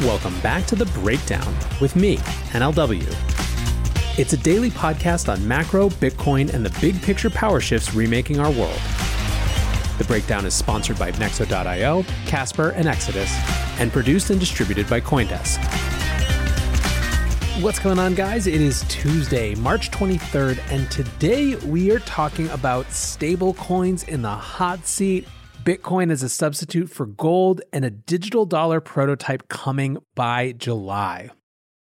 Welcome back to The Breakdown with me, NLW. It's a daily podcast on macro, Bitcoin, and the big picture power shifts remaking our world. The Breakdown is sponsored by Nexo.io, Casper, and Exodus, and produced and distributed by Coindesk. What's going on, guys? It is Tuesday, March 23rd, and today we are talking about stablecoins in the hot seat, Bitcoin as a substitute for gold, and a digital dollar prototype coming by July.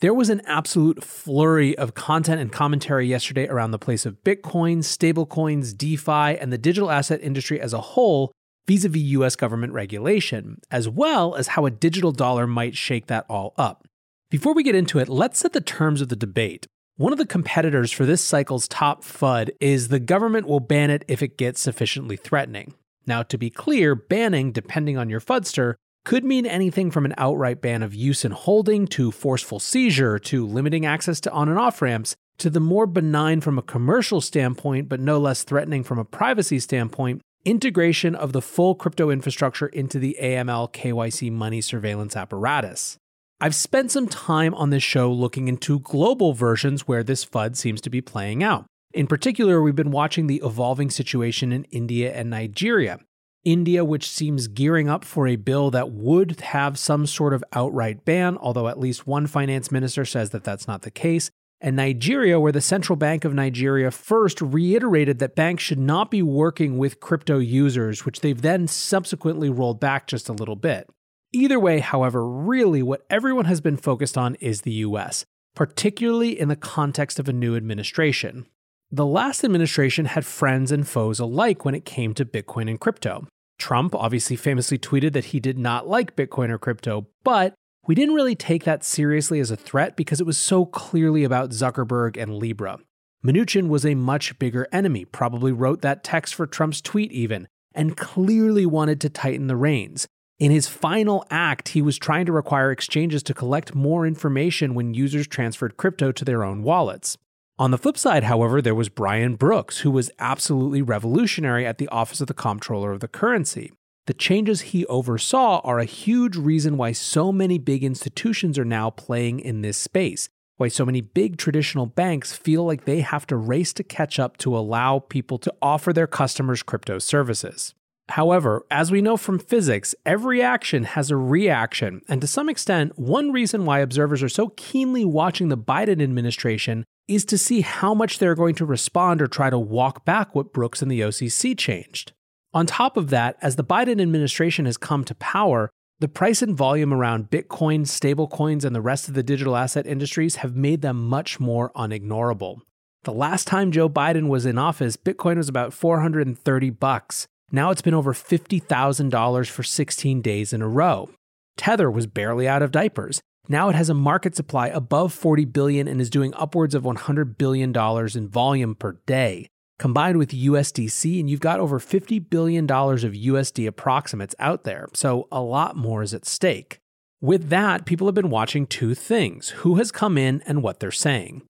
There was an absolute flurry of content and commentary yesterday around the place of Bitcoin, stablecoins, DeFi, and the digital asset industry as a whole vis-a-vis US government regulation, as well as how a digital dollar might shake that all up. Before we get into it, let's set the terms of the debate. One of the competitors for this cycle's top FUD is the government will ban it if it gets sufficiently threatening. Now, to be clear, banning, depending on your FUDster, could mean anything from an outright ban of use and holding to forceful seizure to limiting access to on and off ramps to the more benign from a commercial standpoint, but no less threatening from a privacy standpoint, integration of the full crypto infrastructure into the AML KYC money surveillance apparatus. I've spent some time on this show looking into global versions where this FUD seems to be playing out. In particular, we've been watching the evolving situation in India and Nigeria. India, which seems gearing up for a bill that would have some sort of outright ban, although at least one finance minister says that that's not the case. And Nigeria, where the Central Bank of Nigeria first reiterated that banks should not be working with crypto users, which they've then subsequently rolled back just a little bit. Either way, however, really what everyone has been focused on is the US, particularly in the context of a new administration. The last administration had friends and foes alike when it came to Bitcoin and crypto. Trump obviously famously tweeted that he did not like Bitcoin or crypto, but we didn't really take that seriously as a threat because it was so clearly about Zuckerberg and Libra. Mnuchin was a much bigger enemy, probably wrote that text for Trump's tweet even, and clearly wanted to tighten the reins. In his final act, he was trying to require exchanges to collect more information when users transferred crypto to their own wallets. On the flip side, however, there was Brian Brooks, who was absolutely revolutionary at the Office of the Comptroller of the Currency. The changes he oversaw are a huge reason why so many big institutions are now playing in this space, why so many big traditional banks feel like they have to race to catch up to allow people to offer their customers crypto services. However, as we know from physics, every action has a reaction, and to some extent, one reason why observers are so keenly watching the Biden administration is to see how much they're going to respond or try to walk back what Brooks and the OCC changed. On top of that, as the Biden administration has come to power, the price and volume around Bitcoin, stablecoins, and the rest of the digital asset industries have made them much more unignorable. The last time Joe Biden was in office, Bitcoin was about $430. Now it's been over $50,000 for 16 days in a row. Tether was barely out of diapers. Now it has a market supply above $40 billion and is doing upwards of $100 billion in volume per day. Combined with USDC, and you've got over $50 billion of USD approximates out there, so a lot more is at stake. With that, people have been watching two things: who has come in and what they're saying.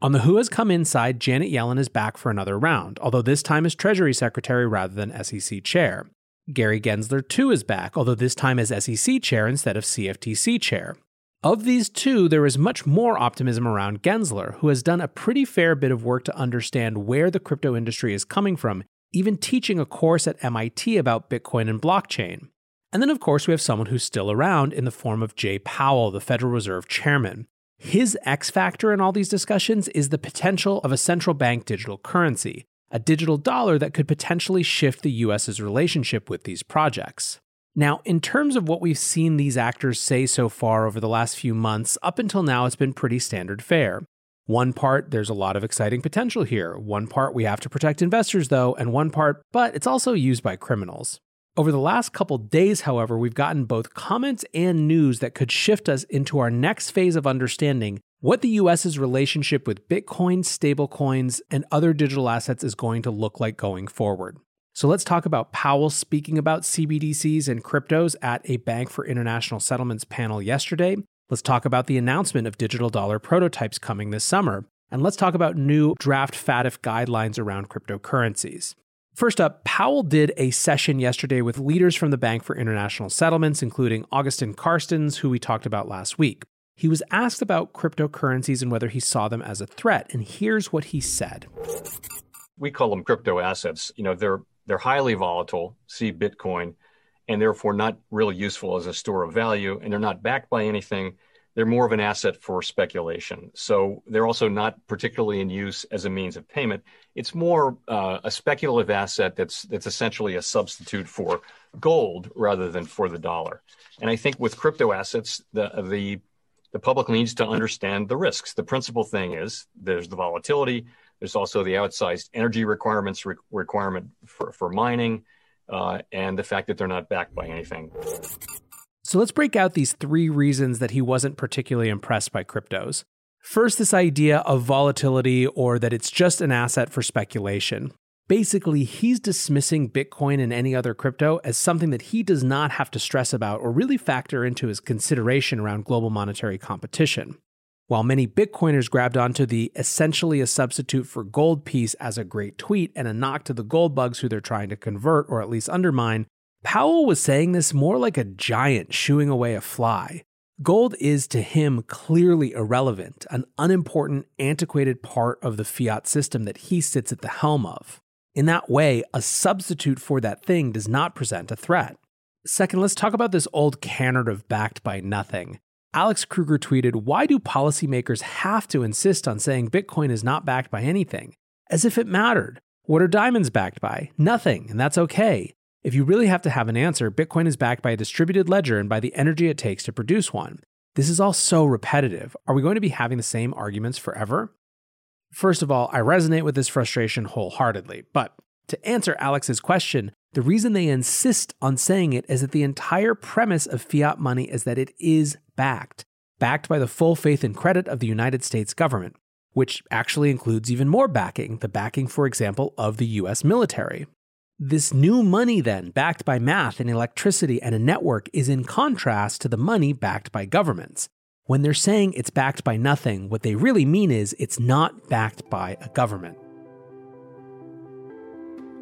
On the who has come in side, Janet Yellen is back for another round, although this time as Treasury Secretary rather than SEC Chair. Gary Gensler too is back, although this time as SEC Chair instead of CFTC Chair. Of these two, there is much more optimism around Gensler, who has done a pretty fair bit of work to understand where the crypto industry is coming from, even teaching a course at MIT about Bitcoin and blockchain. And then, of course, we have someone who's still around in the form of Jay Powell, the Federal Reserve Chairman. His X factor in all these discussions is the potential of a central bank digital currency, a digital dollar that could potentially shift the US's relationship with these projects. Now, in terms of what we've seen these actors say so far over the last few months, up until now, it's been pretty standard fare. One part, there's a lot of exciting potential here. One part, we have to protect investors, though, and one part, but it's also used by criminals. Over the last couple days, however, we've gotten both comments and news that could shift us into our next phase of understanding what the US's relationship with Bitcoin, stablecoins, and other digital assets is going to look like going forward. So let's talk about Powell speaking about CBDCs and cryptos at a Bank for International Settlements panel yesterday. Let's talk about the announcement of digital dollar prototypes coming this summer. And let's talk about new draft FATF guidelines around cryptocurrencies. First up, Powell did a session yesterday with leaders from the Bank for International Settlements, including Agustin Carstens, who we talked about last week. He was asked about cryptocurrencies and whether he saw them as a threat, and here's what he said. We call them crypto assets. You know, they're highly volatile, see Bitcoin, and therefore not really useful as a store of value, and they're not backed by anything. They're more of an asset for speculation. So they're also not particularly in use as a means of payment. It's more a speculative asset that's essentially a substitute for gold rather than for the dollar. And I think with crypto assets, the public needs to understand the risks. The principal thing is there's the volatility. There's also the outsized energy requirements requirement for mining and the fact that they're not backed by anything. So let's break out these three reasons that he wasn't particularly impressed by cryptos. First, this idea of volatility or that it's just an asset for speculation. Basically, he's dismissing Bitcoin and any other crypto as something that he does not have to stress about or really factor into his consideration around global monetary competition. While many Bitcoiners grabbed onto the essentially a substitute for gold piece as a great tweet and a knock to the gold bugs who they're trying to convert or at least undermine, Powell was saying this more like a giant shooing away a fly. Gold is to him clearly irrelevant, an unimportant, antiquated part of the fiat system that he sits at the helm of. In that way, a substitute for that thing does not present a threat. Second, let's talk about this old canard of backed by nothing. Alex Kruger tweeted, "Why do policymakers have to insist on saying Bitcoin is not backed by anything? As if it mattered. What are diamonds backed by? Nothing, and that's okay. If you really have to have an answer, Bitcoin is backed by a distributed ledger and by the energy it takes to produce one. This is all so repetitive. Are we going to be having the same arguments forever?" First of all, I resonate with this frustration wholeheartedly, but to answer Alex's question, the reason they insist on saying it is that the entire premise of fiat money is that it is backed by the full faith and credit of the United States government, which actually includes even more backing, the backing, for example, of the US military. This new money then, backed by math and electricity and a network, is in contrast to the money backed by governments. When they're saying it's backed by nothing, what they really mean is it's not backed by a government.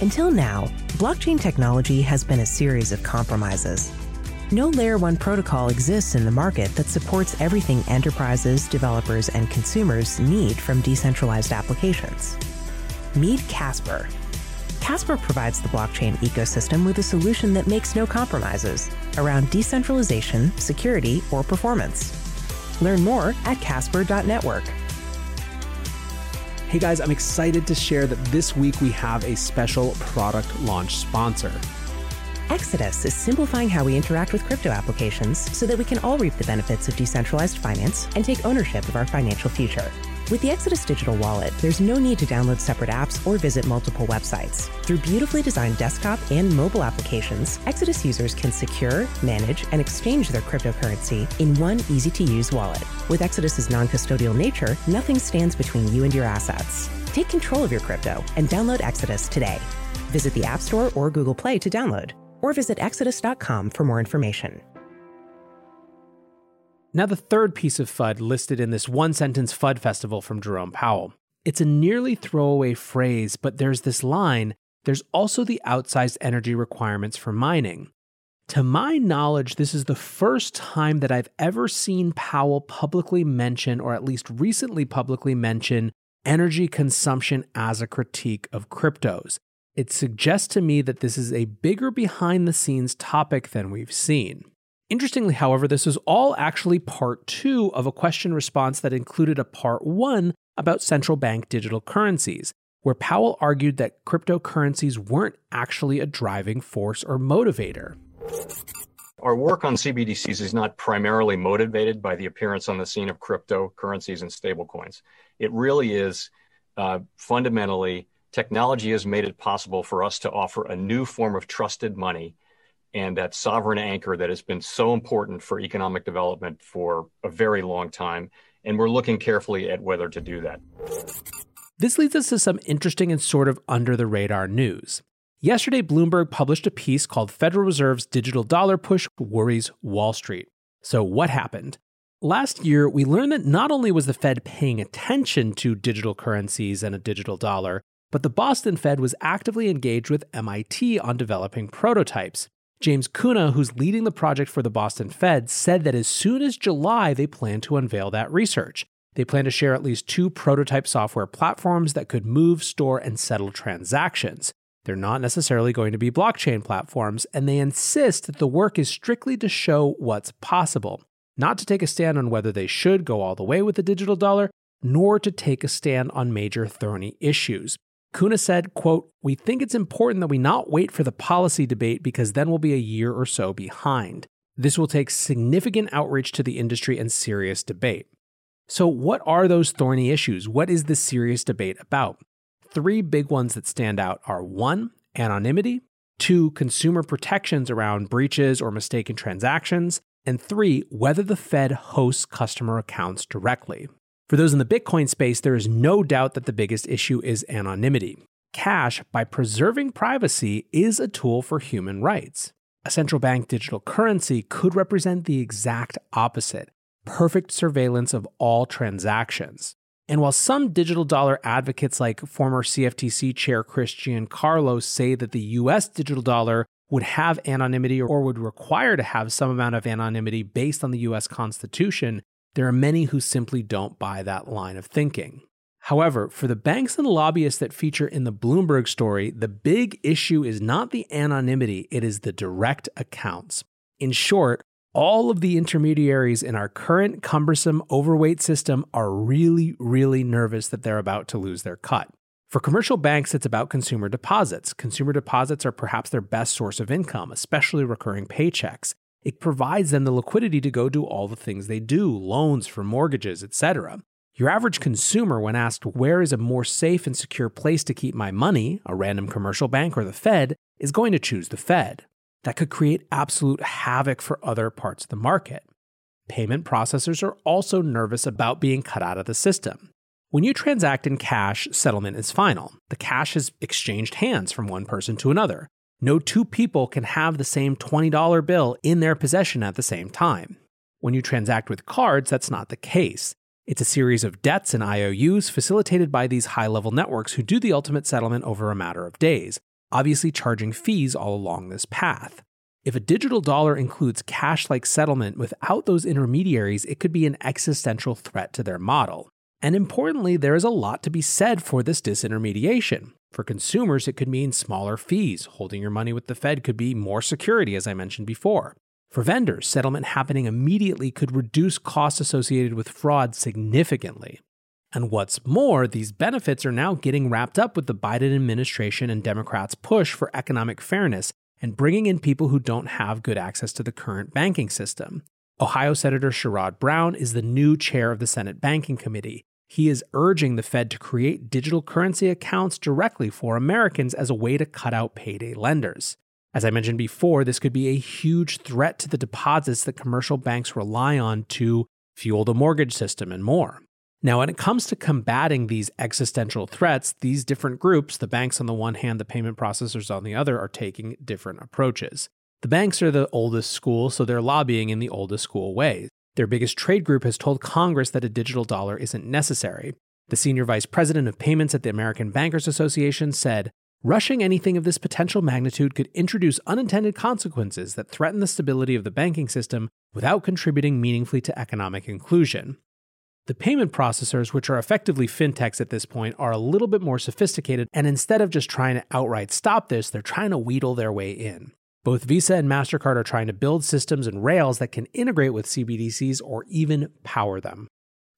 Until now, blockchain technology has been a series of compromises. No Layer 1 protocol exists in the market that supports everything enterprises, developers, and consumers need from decentralized applications. Meet Casper. Casper provides the blockchain ecosystem with a solution that makes no compromises around decentralization, security, or performance. Learn more at Casper.Network. Hey guys, I'm excited to share that this week we have a special product launch sponsor. Exodus is simplifying how we interact with crypto applications so that we can all reap the benefits of decentralized finance and take ownership of our financial future. With the Exodus digital wallet, there's no need to download separate apps or visit multiple websites. Through beautifully designed desktop and mobile applications, Exodus users can secure, manage, and exchange their cryptocurrency in one easy-to-use wallet. With Exodus's non-custodial nature, nothing stands between you and your assets. Take control of your crypto and download Exodus today. Visit the App Store or Google Play to download, or visit exodus.com for more information. Now, the third piece of FUD listed in this one-sentence FUD festival from Jerome Powell. It's a nearly throwaway phrase, but there's this line, "There's also the outsized energy requirements for mining." To my knowledge, this is the first time that I've ever seen Powell publicly mention, or at least recently publicly mention, energy consumption as a critique of cryptos. It suggests to me that this is a bigger behind-the-scenes topic than we've seen. Interestingly, however, this is all actually part two of a question response that included a part one about central bank digital currencies, where Powell argued that cryptocurrencies weren't actually a driving force or motivator. Our work on CBDCs is not primarily motivated by the appearance on the scene of cryptocurrencies and stablecoins. It really is fundamentally, technology has made it possible for us to offer a new form of trusted money and that sovereign anchor that has been so important for economic development for a very long time. And we're looking carefully at whether to do that. This leads us to some interesting and sort of under-the-radar news. Yesterday, Bloomberg published a piece called Federal Reserve's Digital Dollar Push Worries Wall Street. So what happened? Last year, we learned that not only was the Fed paying attention to digital currencies and a digital dollar, but the Boston Fed was actively engaged with MIT on developing prototypes. James Kuna, who's leading the project for the Boston Fed, said that as soon as July, they plan to unveil that research. They plan to share at least 2 prototype software platforms that could move, store, and settle transactions. They're not necessarily going to be blockchain platforms, and they insist that the work is strictly to show what's possible, not to take a stand on whether they should go all the way with the digital dollar, nor to take a stand on major thorny issues. Kuna said, quote, "We think it's important that we not wait for the policy debate because then we'll be a year or so behind. This will take significant outreach to the industry and serious debate." So what are those thorny issues? What is this serious debate about? 3 big ones that stand out are 1, anonymity, 2, consumer protections around breaches or mistaken transactions, and 3, whether the Fed hosts customer accounts directly. For those in the Bitcoin space, there is no doubt that the biggest issue is anonymity. Cash, by preserving privacy, is a tool for human rights. A central bank digital currency could represent the exact opposite, perfect surveillance of all transactions. And while some digital dollar advocates like former CFTC Chair Christopher Giancarlo say that the US digital dollar would have anonymity or would require to have some amount of anonymity based on the US Constitution, there are many who simply don't buy that line of thinking. However, for the banks and lobbyists that feature in the Bloomberg story, the big issue is not the anonymity, it is the direct accounts. In short, all of the intermediaries in our current cumbersome overweight system are really nervous that they're about to lose their cut. For commercial banks, it's about consumer deposits. Consumer deposits are perhaps their best source of income, especially recurring paychecks. It provides them the liquidity to go do all the things they do, loans for mortgages, etc. Your average consumer, when asked where is a more safe and secure place to keep my money, a random commercial bank or the Fed, is going to choose the Fed. That could create absolute havoc for other parts of the market. Payment processors are also nervous about being cut out of the system. When you transact in cash, settlement is final. The cash has exchanged hands from one person to another. No 2 people can have the same $20 bill in their possession at the same time. When you transact with cards, that's not the case. It's a series of debts and IOUs facilitated by these high-level networks who do the ultimate settlement over a matter of days, obviously charging fees all along this path. If a digital dollar includes cash-like settlement without those intermediaries, it could be an existential threat to their model. And importantly, there is a lot to be said for this disintermediation. For consumers, it could mean smaller fees. Holding your money with the Fed could be more security, as I mentioned before. For vendors, settlement happening immediately could reduce costs associated with fraud significantly. And what's more, these benefits are now getting wrapped up with the Biden administration and Democrats' push for economic fairness and bringing in people who don't have good access to the current banking system. Ohio Senator Sherrod Brown is the new chair of the Senate Banking Committee. He is urging the Fed to create digital currency accounts directly for Americans as a way to cut out payday lenders. As I mentioned before, this could be a huge threat to the deposits that commercial banks rely on to fuel the mortgage system and more. Now, when it comes to combating these existential threats, these different groups, the banks on the one hand, the payment processors on the other, are taking different approaches. The banks are the oldest school, so they're lobbying in the oldest school ways. Their biggest trade group has told Congress that a digital dollar isn't necessary. The senior vice president of payments at the American Bankers Association said, "Rushing anything of this potential magnitude could introduce unintended consequences that threaten the stability of the banking system without contributing meaningfully to economic inclusion." The payment processors, which are effectively fintechs at this point, are a little bit more sophisticated, and instead of just trying to outright stop this, they're trying to wheedle their way in. Both Visa and MasterCard are trying to build systems and rails that can integrate with CBDCs or even power them.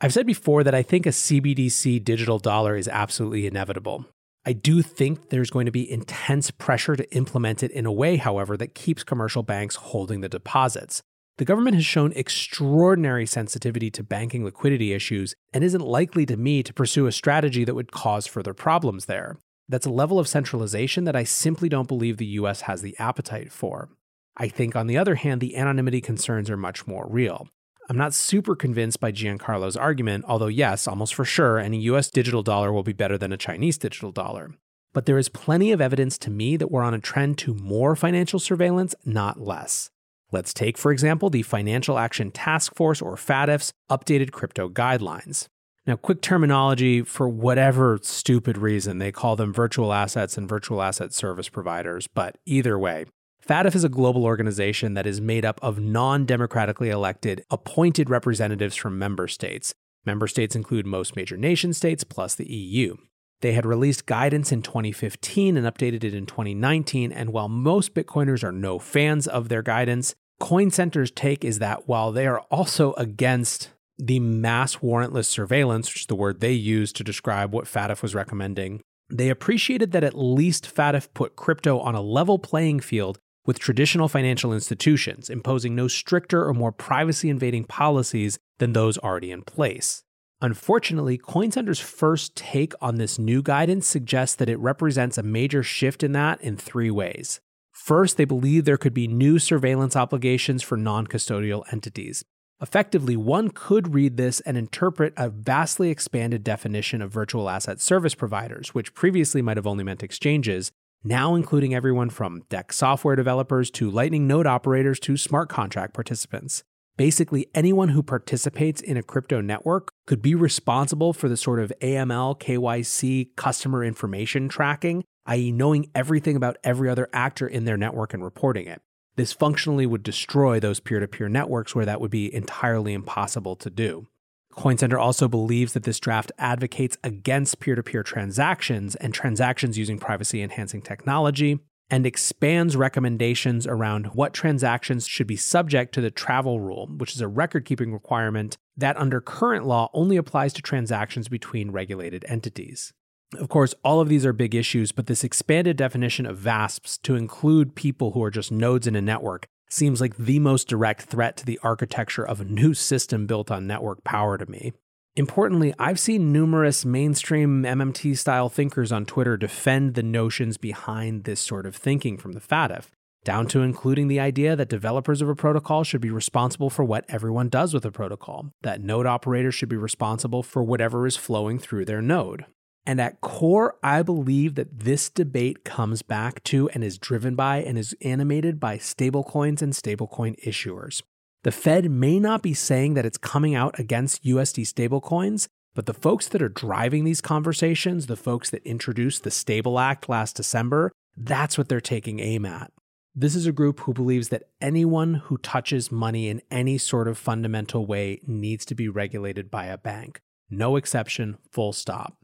I've said before that I think a CBDC digital dollar is absolutely inevitable. I do think there's going to be intense pressure to implement it in a way, however, that keeps commercial banks holding the deposits. The government has shown extraordinary sensitivity to banking liquidity issues and isn't likely to me to pursue a strategy that would cause further problems there. That's a level of centralization that I simply don't believe the US has the appetite for. I think, on the other hand, the anonymity concerns are much more real. I'm not super convinced by Giancarlo's argument, although yes, almost for sure, any US digital dollar will be better than a Chinese digital dollar. But there is plenty of evidence to me that we're on a trend to more financial surveillance, not less. Let's take, for example, the Financial Action Task Force, or FATF's, updated crypto guidelines. Now, quick terminology, for whatever stupid reason, they call them virtual assets and virtual asset service providers, but either way, FATF is a global organization that is made up of non-democratically elected, appointed representatives from member states. Member states include most major nation states, plus the EU. They had released guidance in 2015 and updated it in 2019, and while most Bitcoiners are no fans of their guidance, CoinCenter's take is that while they are also against the mass warrantless surveillance, which is the word they used to describe what FATF was recommending, they appreciated that at least FATF put crypto on a level playing field with traditional financial institutions, imposing no stricter or more privacy-invading policies than those already in place. Unfortunately, CoinCenter's first take on this new guidance suggests that it represents a major shift in that in three ways. First, they believe there could be new surveillance obligations for non-custodial entities. Effectively, one could read this and interpret a vastly expanded definition of virtual asset service providers, which previously might have only meant exchanges, now including everyone from DEX software developers to Lightning node operators to smart contract participants. Basically, anyone who participates in a crypto network could be responsible for the sort of AML, KYC, customer information tracking, i.e. knowing everything about every other actor in their network and reporting it. This functionally would destroy those peer-to-peer networks where that would be entirely impossible to do. CoinCenter also believes that this draft advocates against peer-to-peer transactions and transactions using privacy-enhancing technology, and expands recommendations around what transactions should be subject to the travel rule, which is a record-keeping requirement that under current law only applies to transactions between regulated entities. Of course, all of these are big issues, but this expanded definition of VASPs to include people who are just nodes in a network seems like the most direct threat to the architecture of a new system built on network power to me. Importantly, I've seen numerous mainstream MMT-style thinkers on Twitter defend the notions behind this sort of thinking from the FATF, down to including the idea that developers of a protocol should be responsible for what everyone does with a protocol, that node operators should be responsible for whatever is flowing through their node. And at core, I believe that this debate comes back to and is driven by and is animated by stablecoins and stablecoin issuers. The Fed may not be saying that it's coming out against USD stablecoins, but the folks that are driving these conversations, the folks that introduced the Stable Act last December, that's what they're taking aim at. This is a group who believes that anyone who touches money in any sort of fundamental way needs to be regulated by a bank. No exception, full stop.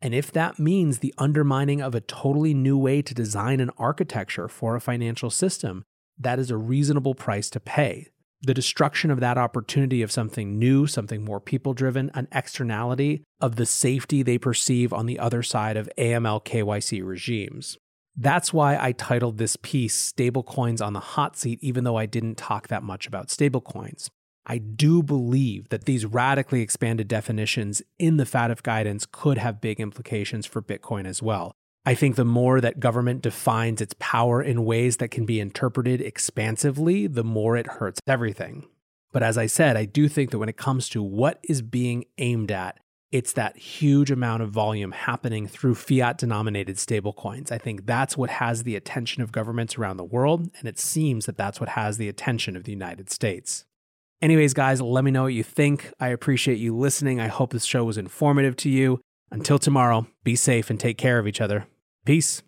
And if that means the undermining of a totally new way to design an architecture for a financial system, that is a reasonable price to pay. The destruction of that opportunity of something new, something more people-driven, an externality of the safety they perceive on the other side of AML KYC regimes. That's why I titled this piece, Stablecoins on the Hot Seat, even though I didn't talk that much about stablecoins. I do believe that these radically expanded definitions in the FATF guidance could have big implications for Bitcoin as well. I think the more that government defines its power in ways that can be interpreted expansively, the more it hurts everything. But as I said, I do think that when it comes to what is being aimed at, it's that huge amount of volume happening through fiat-denominated stablecoins. I think that's what has the attention of governments around the world, and it seems that that's what has the attention of the United States. Anyways, guys, let me know what you think. I appreciate you listening. I hope this show was informative to you. Until tomorrow, be safe and take care of each other. Peace.